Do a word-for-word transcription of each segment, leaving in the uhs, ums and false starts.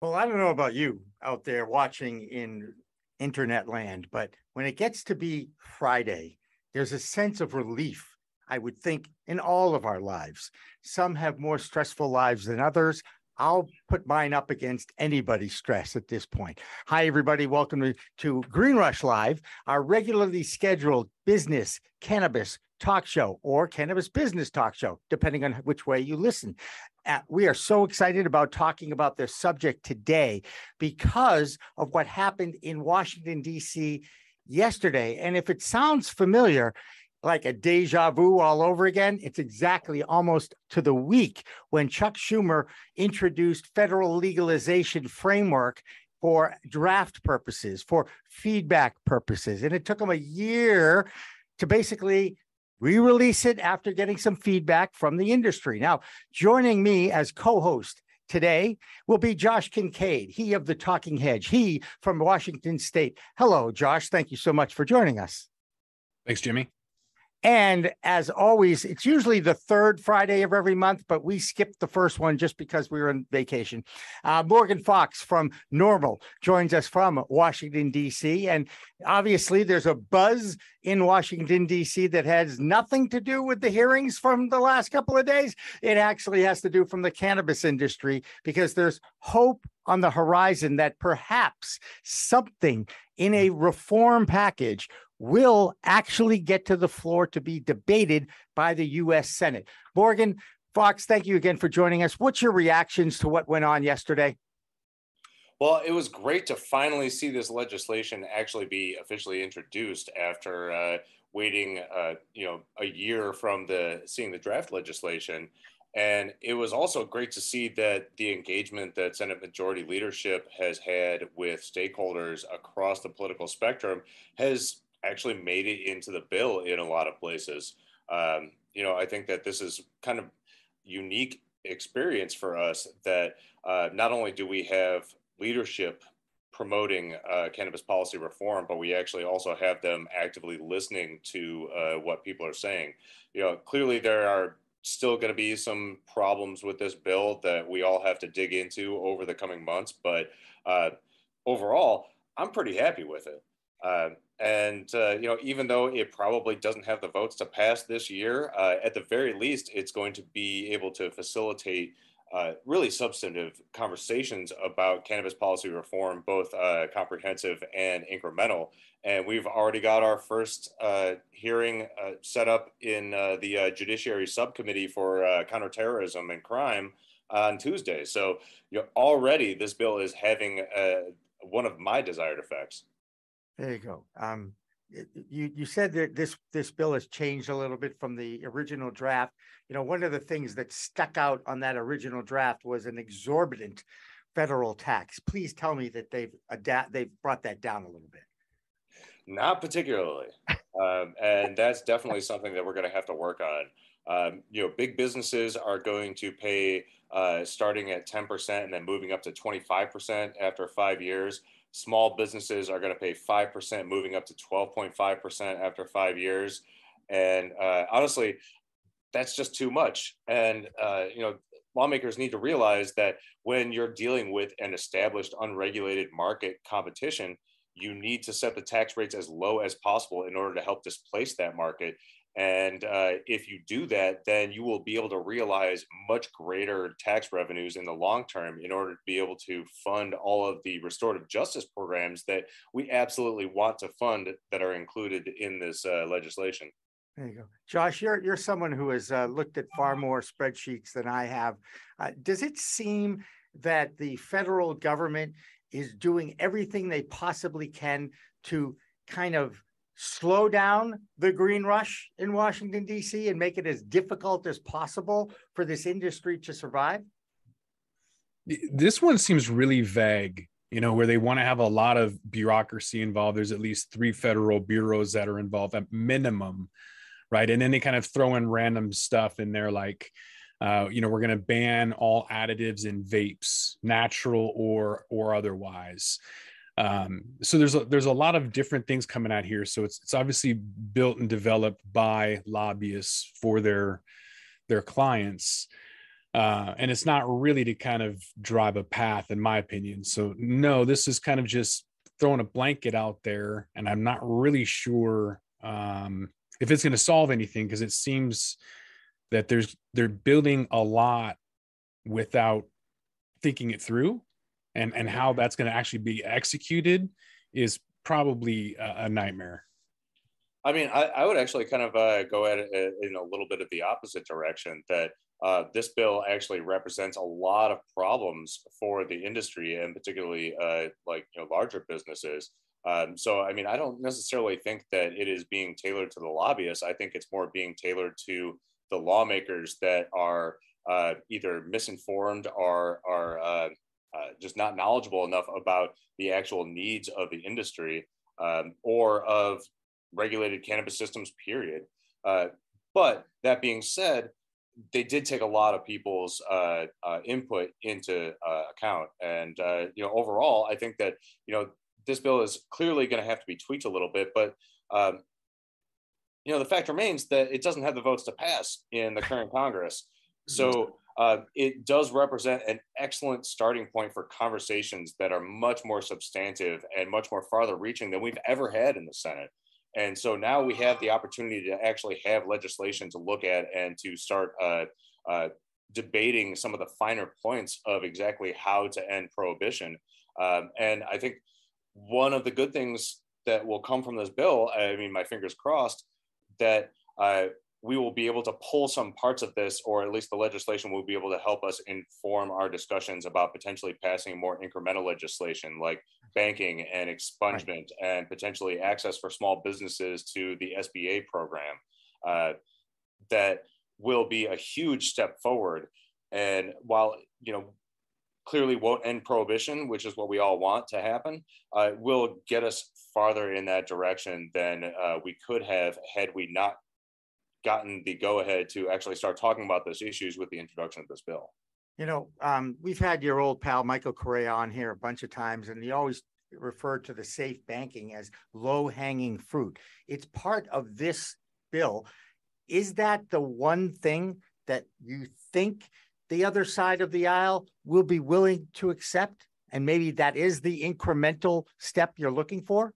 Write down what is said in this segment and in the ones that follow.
Well, I don't know about you out there watching in internet land, but when it gets to be Friday, there's a sense of relief, I would think, in all of our lives. Some have more stressful lives than others. I'll put mine up against anybody's stress at this point. Hi, everybody. Welcome to Green Rush Live, our regularly scheduled business, cannabis talk show, or cannabis business talk show, depending on which way you listen. We are so excited about talking about this subject today because of what happened in Washington, D C yesterday. And if it sounds familiar, like a deja vu all over again, it's exactly almost to the week when Chuck Schumer introduced federal legalization framework for draft purposes, for feedback purposes. And it took him a year to basically re-release it after getting some feedback from the industry. Now, joining me as co-host today will be Josh Kincaid, he of the Talking Hedge, he from Washington State. Hello, Josh. Thank you so much for joining us. Thanks, Jimmy. And as always, it's usually the third Friday of every month, but we skipped the first one just because we were on vacation. Uh, Morgan Fox from Normal joins us from Washington, D C. And obviously, there's a buzz in Washington, D C that has nothing to do with the hearings from the last couple of days. It actually has to do from the cannabis industry, because there's hope on the horizon that perhaps something in a reform package will actually get to the floor to be debated by the U S Senate. Morgan Fox, thank you again for joining us. What's your reactions to what went on yesterday? Well, it was great to finally see this legislation actually be officially introduced after uh, waiting, uh, you know, a year from the seeing the draft legislation. And it was also great to see that the engagement that Senate Majority Leadership has had with stakeholders across the political spectrum has actually made it into the bill in a lot of places. Um, you know, I think that this is kind of unique experience for us that uh, not only do we have leadership promoting uh, cannabis policy reform, but we actually also have them actively listening to uh, what people are saying. You know, clearly there are still going to be some problems with this bill that we all have to dig into over the coming months, but uh, overall, I'm pretty happy with it. Uh, And, uh, you know, even though it probably doesn't have the votes to pass this year, uh, at the very least, it's going to be able to facilitate uh, really substantive conversations about cannabis policy reform, both uh, comprehensive and incremental. And we've already got our first uh, hearing uh, set up in uh, the uh, Judiciary Subcommittee for uh, Counterterrorism and Crime on Tuesday. So you know, already this bill is having uh, one of my desired effects. There you go. Um, you, you said that this, this bill has changed a little bit from the original draft. You know, one of the things that stuck out on that original draft was an exorbitant federal tax. Please tell me that they've adapt, they've brought that down a little bit. Not particularly. um, and that's definitely something that we're going to have to work on. Um, you know, big businesses are going to pay uh, starting at ten percent and then moving up to twenty-five percent after five years. Small businesses are going to pay five percent, moving up to twelve point five percent after five years. And uh, honestly, that's just too much. And, uh, you know, lawmakers need to realize that when you're dealing with an established, unregulated market competition, you need to set the tax rates as low as possible in order to help displace that market. And uh, if you do that, then you will be able to realize much greater tax revenues in the long term in order to be able to fund all of the restorative justice programs that we absolutely want to fund that are included in this uh, legislation. There you go. Josh, you're, you're someone who has uh, looked at far more spreadsheets than I have. Uh, does it seem that the federal government is doing everything they possibly can to kind of slow down the green rush in Washington, D C and make it as difficult as possible for this industry to survive? This one seems really vague, you know, where they want to have a lot of bureaucracy involved. There's at least three federal bureaus that are involved at minimum, right? And then they kind of throw in random stuff in there like, uh, you know, we're going to ban all additives in vapes, natural or or otherwise. Um, so there's a, there's a lot of different things coming out here. So it's it's obviously built and developed by lobbyists for their their clients. Uh, and it's not really to kind of drive a path, in my opinion. So no, this is kind of just throwing a blanket out there. And I'm not really sure um, if it's going to solve anything, because it seems that there's, they're building a lot without thinking it through, and, and how that's going to actually be executed is probably a, a nightmare. I mean, I, I would actually kind of uh, go at it in a little bit of the opposite direction, that uh, this bill actually represents a lot of problems for the industry, and particularly uh, like, you know, larger businesses. Um, so, I mean, I don't necessarily think that it is being tailored to the lobbyists. I think it's more being tailored to the lawmakers that are uh, either misinformed or are uh, uh, just not knowledgeable enough about the actual needs of the industry, um, or of regulated cannabis systems, period. Uh, but that being said, they did take a lot of people's uh, uh, input into uh, account. And, uh, you know, overall, I think that, you know, this bill is clearly going to have to be tweaked a little bit, but, um, you know, the fact remains that it doesn't have the votes to pass in the current Congress. So uh, it does represent an excellent starting point for conversations that are much more substantive and much more farther reaching than we've ever had in the Senate. And so now we have the opportunity to actually have legislation to look at and to start uh, uh, debating some of the finer points of exactly how to end prohibition. Um, and I think one of the good things that will come from this bill, I mean, my fingers crossed, that uh, we will be able to pull some parts of this, or at least the legislation will be able to help us inform our discussions about potentially passing more incremental legislation like banking and expungement, right, and potentially access for small businesses to the S B A program. Uh, that will be a huge step forward. And while, you know, clearly won't end prohibition, which is what we all want to happen, uh, will get us farther in that direction than uh, we could have had we not gotten the go-ahead to actually start talking about those issues with the introduction of this bill. You know, um, we've had your old pal Michael Correa on here a bunch of times, and he always referred to the safe banking as low-hanging fruit. It's part of this bill. Is that the one thing that you think the other side of the aisle will be willing to accept? And maybe that is the incremental step you're looking for?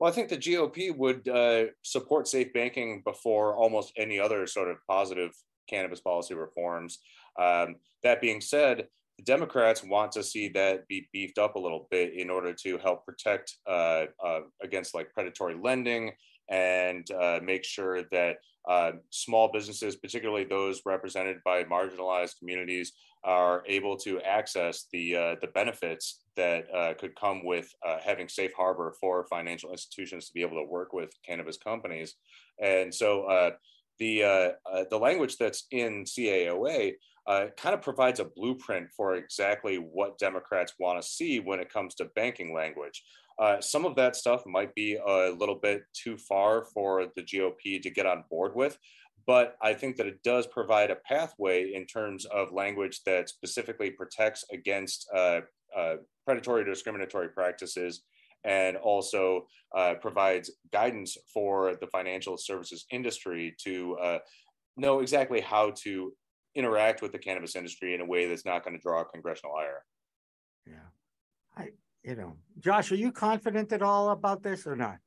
Well, I think the G O P would uh, support safe banking before almost any other sort of positive cannabis policy reforms. Um, that being said, the Democrats want to see that be beefed up a little bit in order to help protect uh, uh, against like predatory lending, and uh, make sure that uh, small businesses, particularly those represented by marginalized communities, are able to access the uh, the benefits that uh, could come with uh, having safe harbor for financial institutions to be able to work with cannabis companies. And so uh, the uh, uh, the language that's in C A O A uh, kind of provides a blueprint for exactly what Democrats want to see when it comes to banking language. Uh, some of that stuff might be a little bit too far for the G O P to get on board with, but I think that it does provide a pathway in terms of language that specifically protects against uh, uh, predatory discriminatory practices, and also uh, provides guidance for the financial services industry to uh, know exactly how to interact with the cannabis industry in a way that's not going to draw congressional ire. Yeah. I, you know, Josh, are you confident at all about this or not?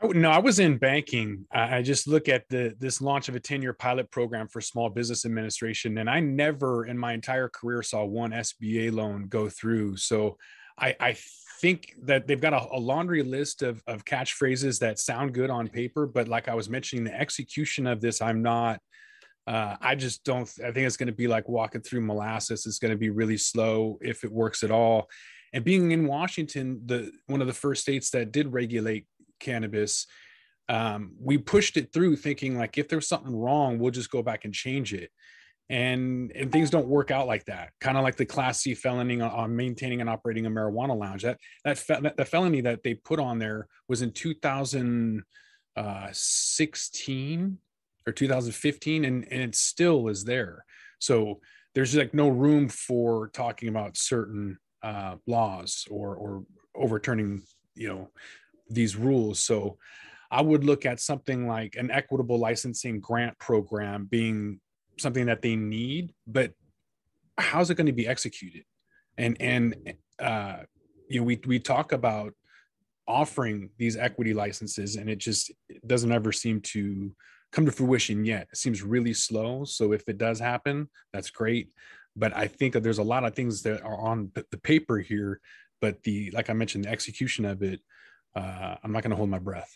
No, I was in banking. I just look at the this launch of a ten-year pilot program for Small Business Administration, and I never in my entire career saw one S B A loan go through. So I, I think that they've got a, a laundry list of, of catchphrases that sound good on paper, but like I was mentioning, the execution of this, I'm not, uh, I just don't, I think it's going to be like walking through molasses. It's going to be really slow if it works at all. And being in Washington, the one of the first states that did regulate cannabis, um, we pushed it through thinking like, if there's something wrong, we'll just go back and change it. And, and things don't work out like that. Kind of like the class C felony on, on maintaining and operating a marijuana lounge. That, that, fe- that the felony that they put on there was in two thousand sixteen or two thousand fifteen, and, and it still is there. So there's like no room for talking about certain uh, laws or, or overturning, you know, these rules. So I would look at something like an equitable licensing grant program being something that they need, but how's it going to be executed? And, and uh, you know, we, we talk about offering these equity licenses, and it just it doesn't ever seem to come to fruition yet. It seems really slow. So if it does happen, that's great. But I think that there's a lot of things that are on the paper here, but the, like I mentioned, the execution of it, uh, I'm not going to hold my breath.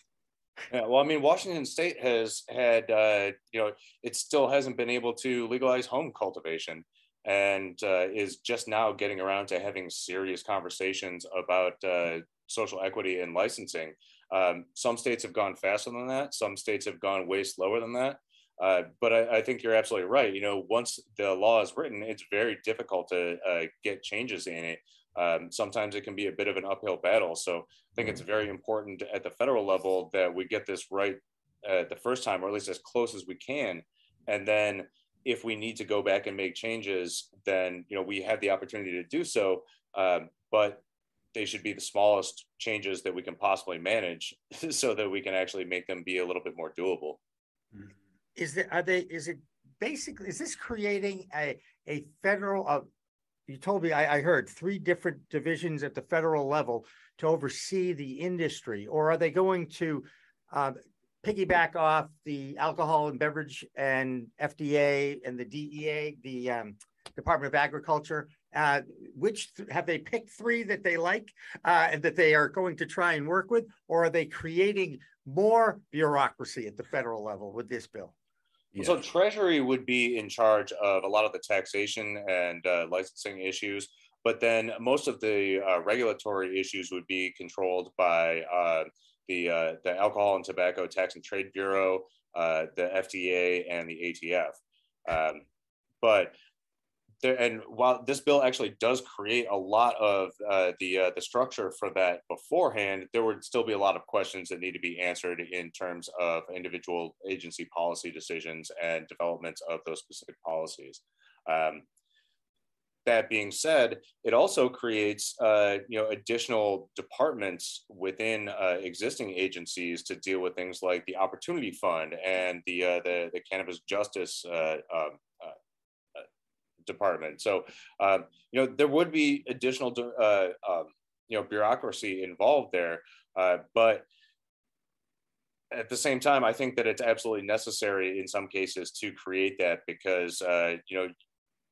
Yeah, well, I mean, Washington State has had, uh, you know, it still hasn't been able to legalize home cultivation, and uh, is just now getting around to having serious conversations about uh, social equity and licensing. Um, some states have gone faster than that. Some states have gone way slower than that. Uh, but I, I think you're absolutely right. You know, once the law is written, it's very difficult to uh, get changes in it. Um, sometimes it can be a bit of an uphill battle. So I think it's very important at the federal level that we get this right uh, the first time, or at least as close as we can. And then if we need to go back and make changes, then, you know, we have the opportunity to do so. Um, but they should be the smallest changes that we can possibly manage so that we can actually make them be a little bit more doable. Is there, are they, is it basically, is this creating a, a federal, uh, you told me, I, I heard three different divisions at the federal level to oversee the industry, or are they going to uh, piggyback off the alcohol and beverage and F D A and the D E A, the um, Department of Agriculture? Uh, which th- have they picked three that they like uh, and that they are going to try and work with, or are they creating more bureaucracy at the federal level with this bill? Yeah. So Treasury would be in charge of a lot of the taxation and uh, licensing issues, but then most of the uh, regulatory issues would be controlled by uh, the uh, the Alcohol and Tobacco Tax and Trade Bureau, uh, the F D A, and the A T F. Um, but there, and while this bill actually does create a lot of uh, the uh, the structure for that beforehand, there would still be a lot of questions that need to be answered in terms of individual agency policy decisions and developments of those specific policies. Um, that being said, it also creates uh, you know, additional departments within uh, existing agencies to deal with things like the Opportunity Fund and the uh, the, the Cannabis Justice Uh, um, department. So, um, you know, there would be additional, uh, um, you know, bureaucracy involved there. Uh, but at the same time, I think that it's absolutely necessary in some cases to create that, because, uh, you know,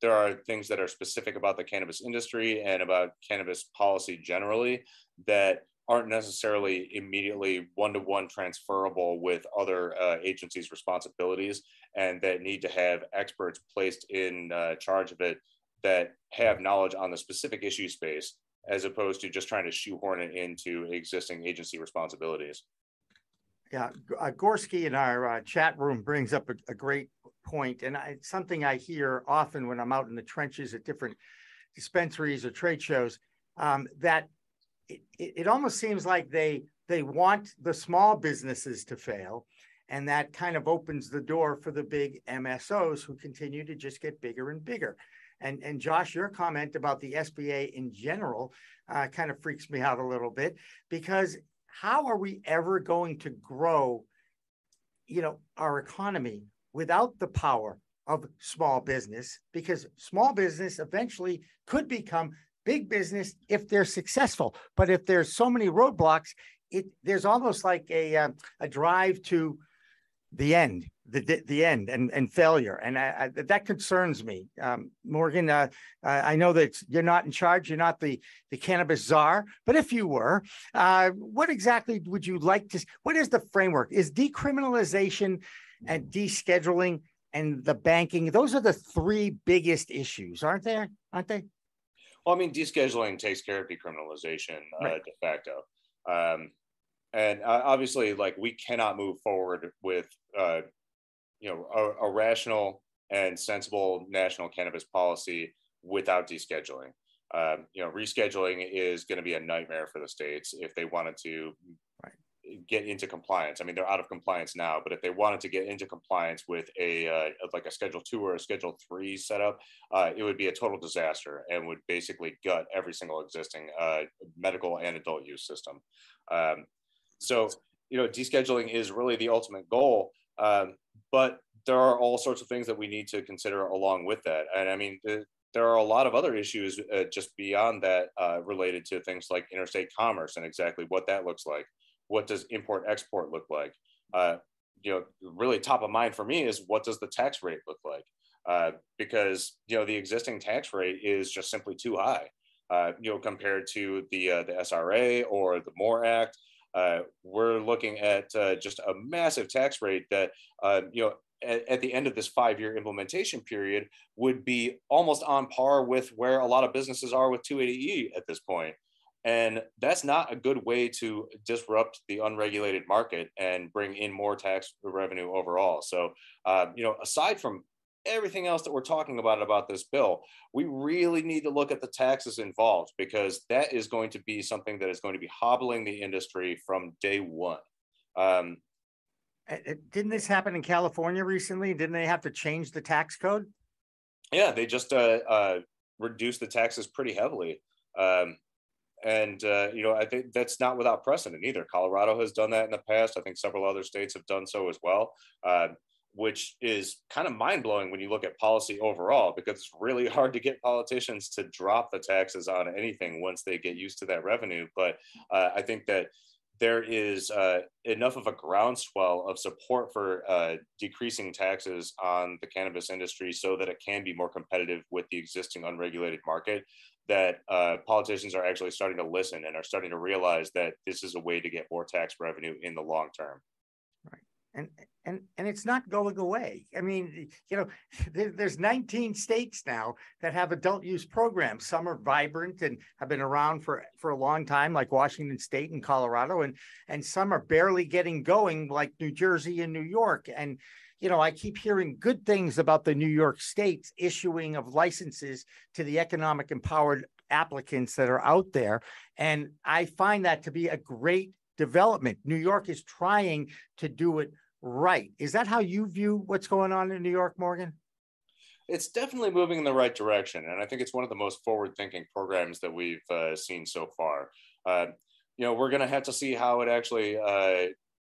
there are things that are specific about the cannabis industry and about cannabis policy generally that aren't necessarily immediately one-to-one transferable with other uh, agencies' responsibilities, and that need to have experts placed in uh, charge of it that have knowledge on the specific issue space, as opposed to just trying to shoehorn it into existing agency responsibilities. Yeah, uh, Gorski in our uh, chat room brings up a, a great point, and I, it's something I hear often when I'm out in the trenches at different dispensaries or trade shows, um, that It, it, it almost seems like they they want the small businesses to fail, and that kind of opens the door for the big M S Os who continue to just get bigger and bigger. And, and Josh, your comment about the S B A in general uh, kind of freaks me out a little bit, because how are we ever going to grow, you know, our economy without the power of small business? Because small business eventually could become big business if they're successful. But if there's so many roadblocks, it there's almost like a uh, a drive to the end, the the end, and and failure, and I, I, that concerns me. Um, Morgan, uh, I know that you're not in charge, you're not the the cannabis czar, but if you were, uh, what exactly would you like to? What is the framework? Is decriminalization and descheduling and the banking? Those are the three biggest issues, aren't there? Aren't they? Well, I mean, descheduling takes care of decriminalization uh, right. de facto. Um, and uh, obviously, like, we cannot move forward with, uh, you know, a, a rational and sensible national cannabis policy without descheduling. Um, you know, rescheduling is going to be a nightmare for the states if they wanted to right. get into compliance. I mean, they're out of compliance now, but if they wanted to get into compliance with a uh, like a Schedule Two or a Schedule Three setup, uh, it would be a total disaster and would basically gut every single existing uh, medical and adult use system. Um, so, you know, descheduling is really the ultimate goal, um, but there are all sorts of things that we need to consider along with that. And I mean, th- there are a lot of other issues uh, just beyond that uh, related to things like interstate commerce and exactly what that looks like. What does import export look like? Uh, you know, really top of mind for me is what does the tax rate look like? Uh, because, you know, the existing tax rate is just simply too high, uh, you know, compared to the, uh, the S R A or the Moore Act. Uh, we're looking at uh, just a massive tax rate that, uh, you know, at, at the end of this five-year implementation period would be almost on par with where a lot of businesses are with two eighty E at this point. And that's not a good way to disrupt the unregulated market and bring in more tax revenue overall. So, uh, you know, aside from everything else that we're talking about about this bill, we really need to look at the taxes involved, because that is going to be something that is going to be hobbling the industry from day one. Um, Didn't this happen in California recently? Didn't they have to change the tax code? Yeah, they just uh, uh, reduced the taxes pretty heavily. Um, And, uh, you know, I think that's not without precedent either. Colorado has done that in the past. I think several other states have done so as well, uh, which is kind of mind blowing when you look at policy overall, because it's really hard to get politicians to drop the taxes on anything once they get used to that revenue. But uh, I think that there is uh, enough of a groundswell of support for uh, decreasing taxes on the cannabis industry so that it can be more competitive with the existing unregulated market, that uh, politicians are actually starting to listen and are starting to realize that this is a way to get more tax revenue in the long term. Right. And and and it's not going away. I mean, you know, there, there's nineteen states now that have adult use programs. Some are vibrant and have been around for, for a long time, like Washington State and Colorado, and and some are barely getting going, like New Jersey and New York. And, you know, I keep hearing good things about the New York State's issuing of licenses to the economic empowered applicants that are out there. And I find that to be a great development. New York is trying to do it right. Is that how you view what's going on in New York, Morgan? It's definitely moving in the right direction. And I think it's one of the most forward-thinking programs that we've uh, seen so far. Uh, you know, we're going to have to see how it actually uh,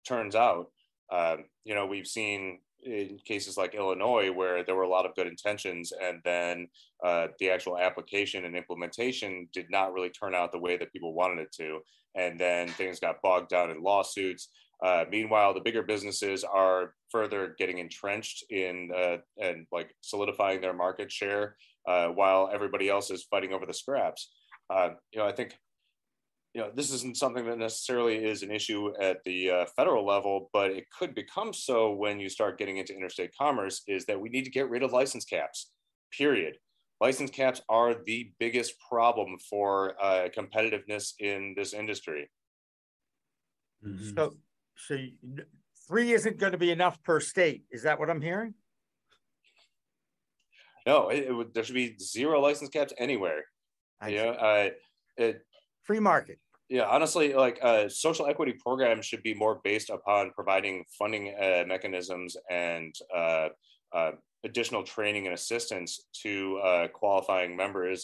turns out. Uh, you know, we've seen in cases like Illinois, where there were a lot of good intentions, and then uh, the actual application and implementation did not really turn out the way that people wanted it to. And then things got bogged down in lawsuits. Uh, meanwhile, the bigger businesses are further getting entrenched in uh, and like solidifying their market share uh, while everybody else is fighting over the scraps. Uh, you know, I think You know, this isn't something that necessarily is an issue at the uh, federal level, but it could become so when you start getting into interstate commerce, is that we need to get rid of license caps, period. License caps are the biggest problem for uh, competitiveness in this industry. Mm-hmm. So, so three isn't going to be enough per state. Is that what I'm hearing? No, it, it would, there should be zero license caps anywhere. I you know, uh, it, Free market. Yeah, honestly, like uh, social equity programs should be more based upon providing funding uh, mechanisms and uh, uh, additional training and assistance to uh, qualifying members,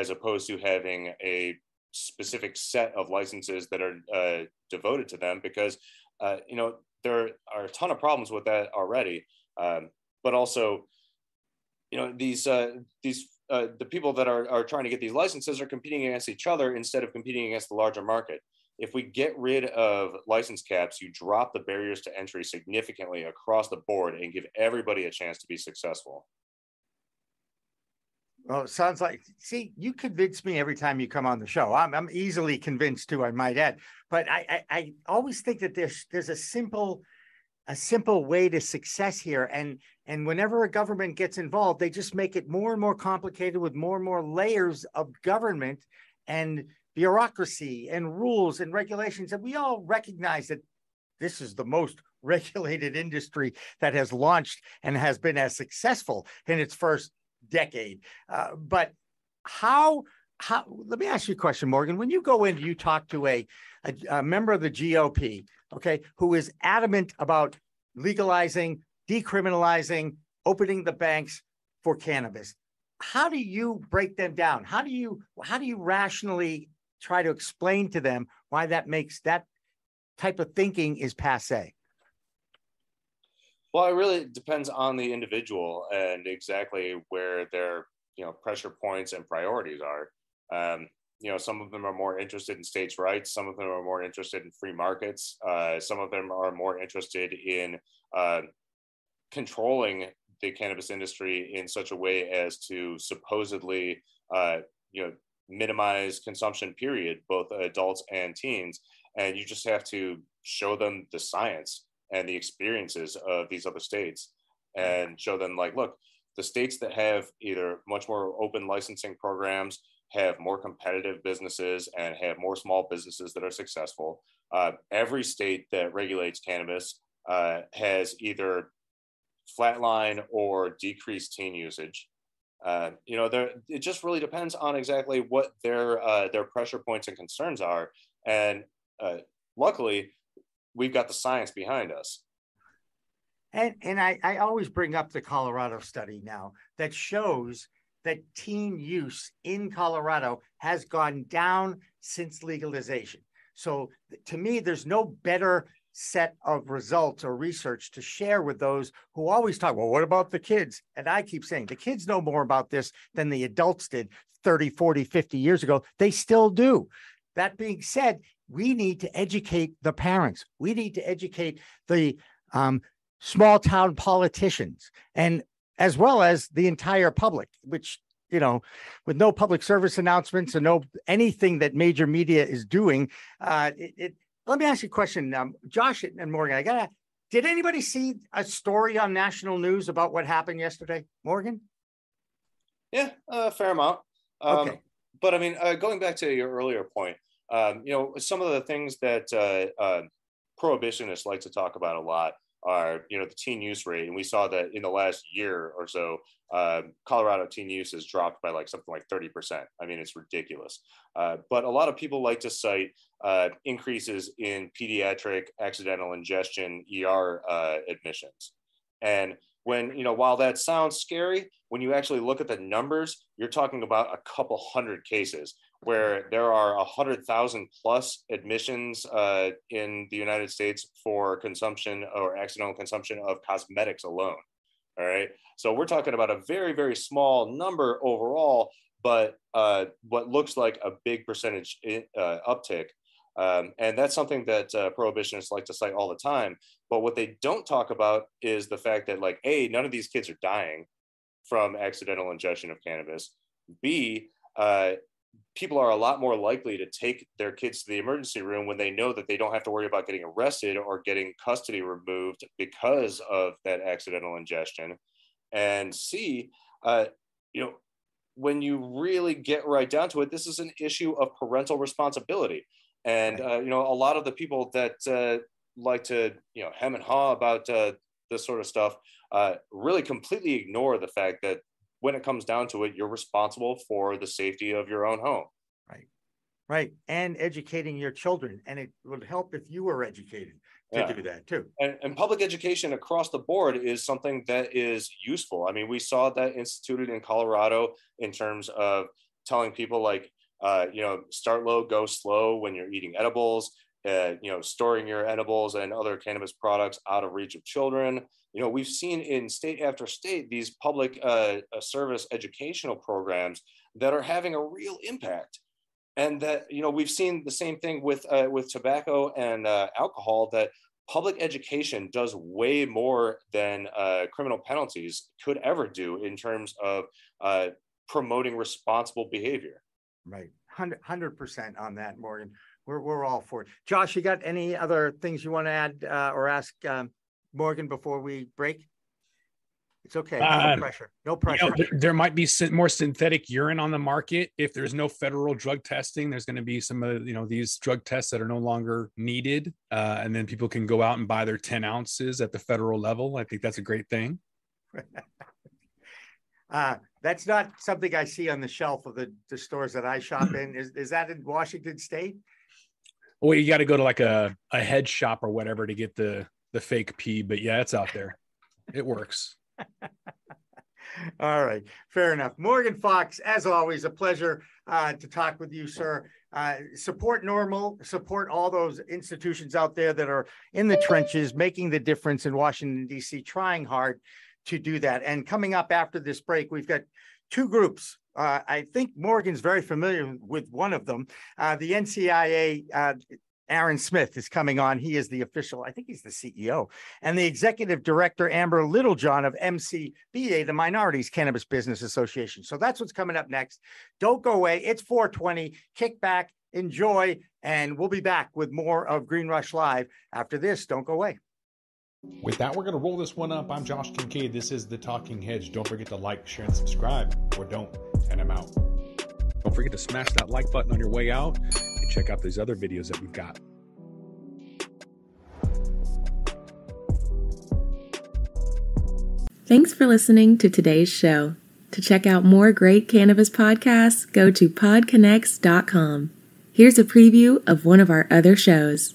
as opposed to having a specific set of licenses that are uh, devoted to them, because, uh, you know, there are a ton of problems with that already. Um, but also, you know, these uh, these Uh, the people that are, are trying to get these licenses are competing against each other instead of competing against the larger market. If we get rid of license caps, you drop the barriers to entry significantly across the board and give everybody a chance to be successful. Well, it sounds like, see, you convince me every time you come on the show. I'm, I'm easily convinced too, I might add. But I, I, I always think that there's there's a simple... a simple way to success here. And, and whenever a government gets involved, they just make it more and more complicated with more and more layers of government and bureaucracy and rules and regulations. And we all recognize that this is the most regulated industry that has launched and has been as successful in its first decade. Uh, but how, how, let me ask you a question, Morgan. When you go in, you talk to a, a, a member of the G O P, okay, who is adamant about legalizing, decriminalizing, opening the banks for cannabis. How do you break them down? How do you how do you rationally try to explain to them why that makes that type of thinking is passé? Well, it really depends on the individual and exactly where their, you know, pressure points and priorities are. Um, you know, some of them are more interested in states' rights. Some of them are more interested in free markets. Uh, some of them are more interested in uh, controlling the cannabis industry in such a way as to supposedly, uh, you know, minimize consumption, period, both adults and teens. And you just have to show them the science and the experiences of these other states and show them, like, look, the states that have either much more open licensing programs, have more competitive businesses, and have more small businesses that are successful. Uh, every state that regulates cannabis uh, has either flatline or decreased teen usage. Uh, you know, there, it just really depends on exactly what their uh, their pressure points and concerns are. And uh, luckily, we've got the science behind us. And and I, I always bring up the Colorado study now that shows that teen use in Colorado has gone down since legalization. So to me, there's no better set of results or research to share with those who always talk, well, what about the kids? And I keep saying the kids know more about this than the adults did thirty, forty, fifty years ago. They still do. That being said, we need to educate the parents. We need to educate the um, small town politicians, and as well as the entire public, which, you know, with no public service announcements and no anything that major media is doing. Uh, it, it, let me ask you a question, um, Josh and Morgan. I gotta. Did anybody see a story on national news about what happened yesterday, Morgan? Yeah, a fair amount. Um, okay, but I mean, uh, going back to your earlier point. Um, you know, some of the things that uh, uh, prohibitionists like to talk about a lot are, you know, the teen use rate. And we saw that in the last year or so, uh, Colorado teen use has dropped by like something like thirty percent. I mean, it's ridiculous. Uh, but a lot of people like to cite uh, increases in pediatric accidental ingestion E R uh, admissions. And when, you know, while that sounds scary, when you actually look at the numbers, you're talking about a couple hundred cases, where there are one hundred thousand plus admissions uh, in the United States for consumption or accidental consumption of cosmetics alone. All right. So we're talking about a very, very small number overall, but uh, what looks like a big percentage in, uh, uptick. Um, and that's something that uh, prohibitionists like to cite all the time. But what they don't talk about is the fact that, like, A, none of these kids are dying from accidental ingestion of cannabis. B, uh, people are a lot more likely to take their kids to the emergency room when they know that they don't have to worry about getting arrested or getting custody removed because of that accidental ingestion. And C, uh, you know, when you really get right down to it, this is an issue of parental responsibility. And, uh, you know, a lot of the people that uh, like to, you know, hem and haw about uh, this sort of stuff uh, really completely ignore the fact that when it comes down to it, you're responsible for the safety of your own home. Right. Right. And educating your children. And it would help if you were educated to yeah. do that too. And, and public education across the board is something that is useful. I mean, we saw that instituted in Colorado in terms of telling people, like, uh, you know, start low, go slow when you're eating edibles, uh, you know, storing your edibles and other cannabis products out of reach of children. You know, we've seen in state after state these public uh, service educational programs that are having a real impact, and that, you know, we've seen the same thing with uh, with tobacco and uh, alcohol. That public education does way more than uh, criminal penalties could ever do in terms of uh, promoting responsible behavior. Right, one hundred percent on that, Morgan. We're we're all for it. Josh, you got any other things you want to add uh, or ask? Um... Morgan, before we break? It's okay. No uh, pressure. No pressure. You know, there, there might be more synthetic urine on the market. If there's no federal drug testing, there's going to be some of, you know, these drug tests that are no longer needed. Uh, and then people can go out and buy their ten ounces at the federal level. I think that's a great thing. uh, that's not something I see on the shelf of the, the stores that I shop in. Is, is that in Washington State? Well, you got to go to like a, a head shop or whatever to get the the fake pee, but yeah, it's out there. It works. All right. Fair enough. Morgan Fox, as always, a pleasure uh, to talk with you, sir. Uh, support Normal, support all those institutions out there that are in the trenches, making the difference in Washington, D C, trying hard to do that. And coming up after this break, we've got two groups. Uh, I think Morgan's very familiar with one of them. Uh, the N C I A, uh, Aaron Smith is coming on. He is the official, I think he's the C E O, and the executive director, Amber Littlejohn of M C B A, the Minorities Cannabis Business Association. So that's what's coming up next. Don't go away. It's four twenty. Kick back, enjoy, and we'll be back with more of Green Rush Live after this. Don't go away. With that, we're going to roll this one up. I'm Josh Kincaid. This is The Talking Hedge. Don't forget to like, share, and subscribe, or don't, and I'm out. Don't forget to smash that like button on your way out and check out these other videos that we've got. Thanks for listening to today's show. To check out more great cannabis podcasts, go to pod connects dot com. Here's a preview of one of our other shows.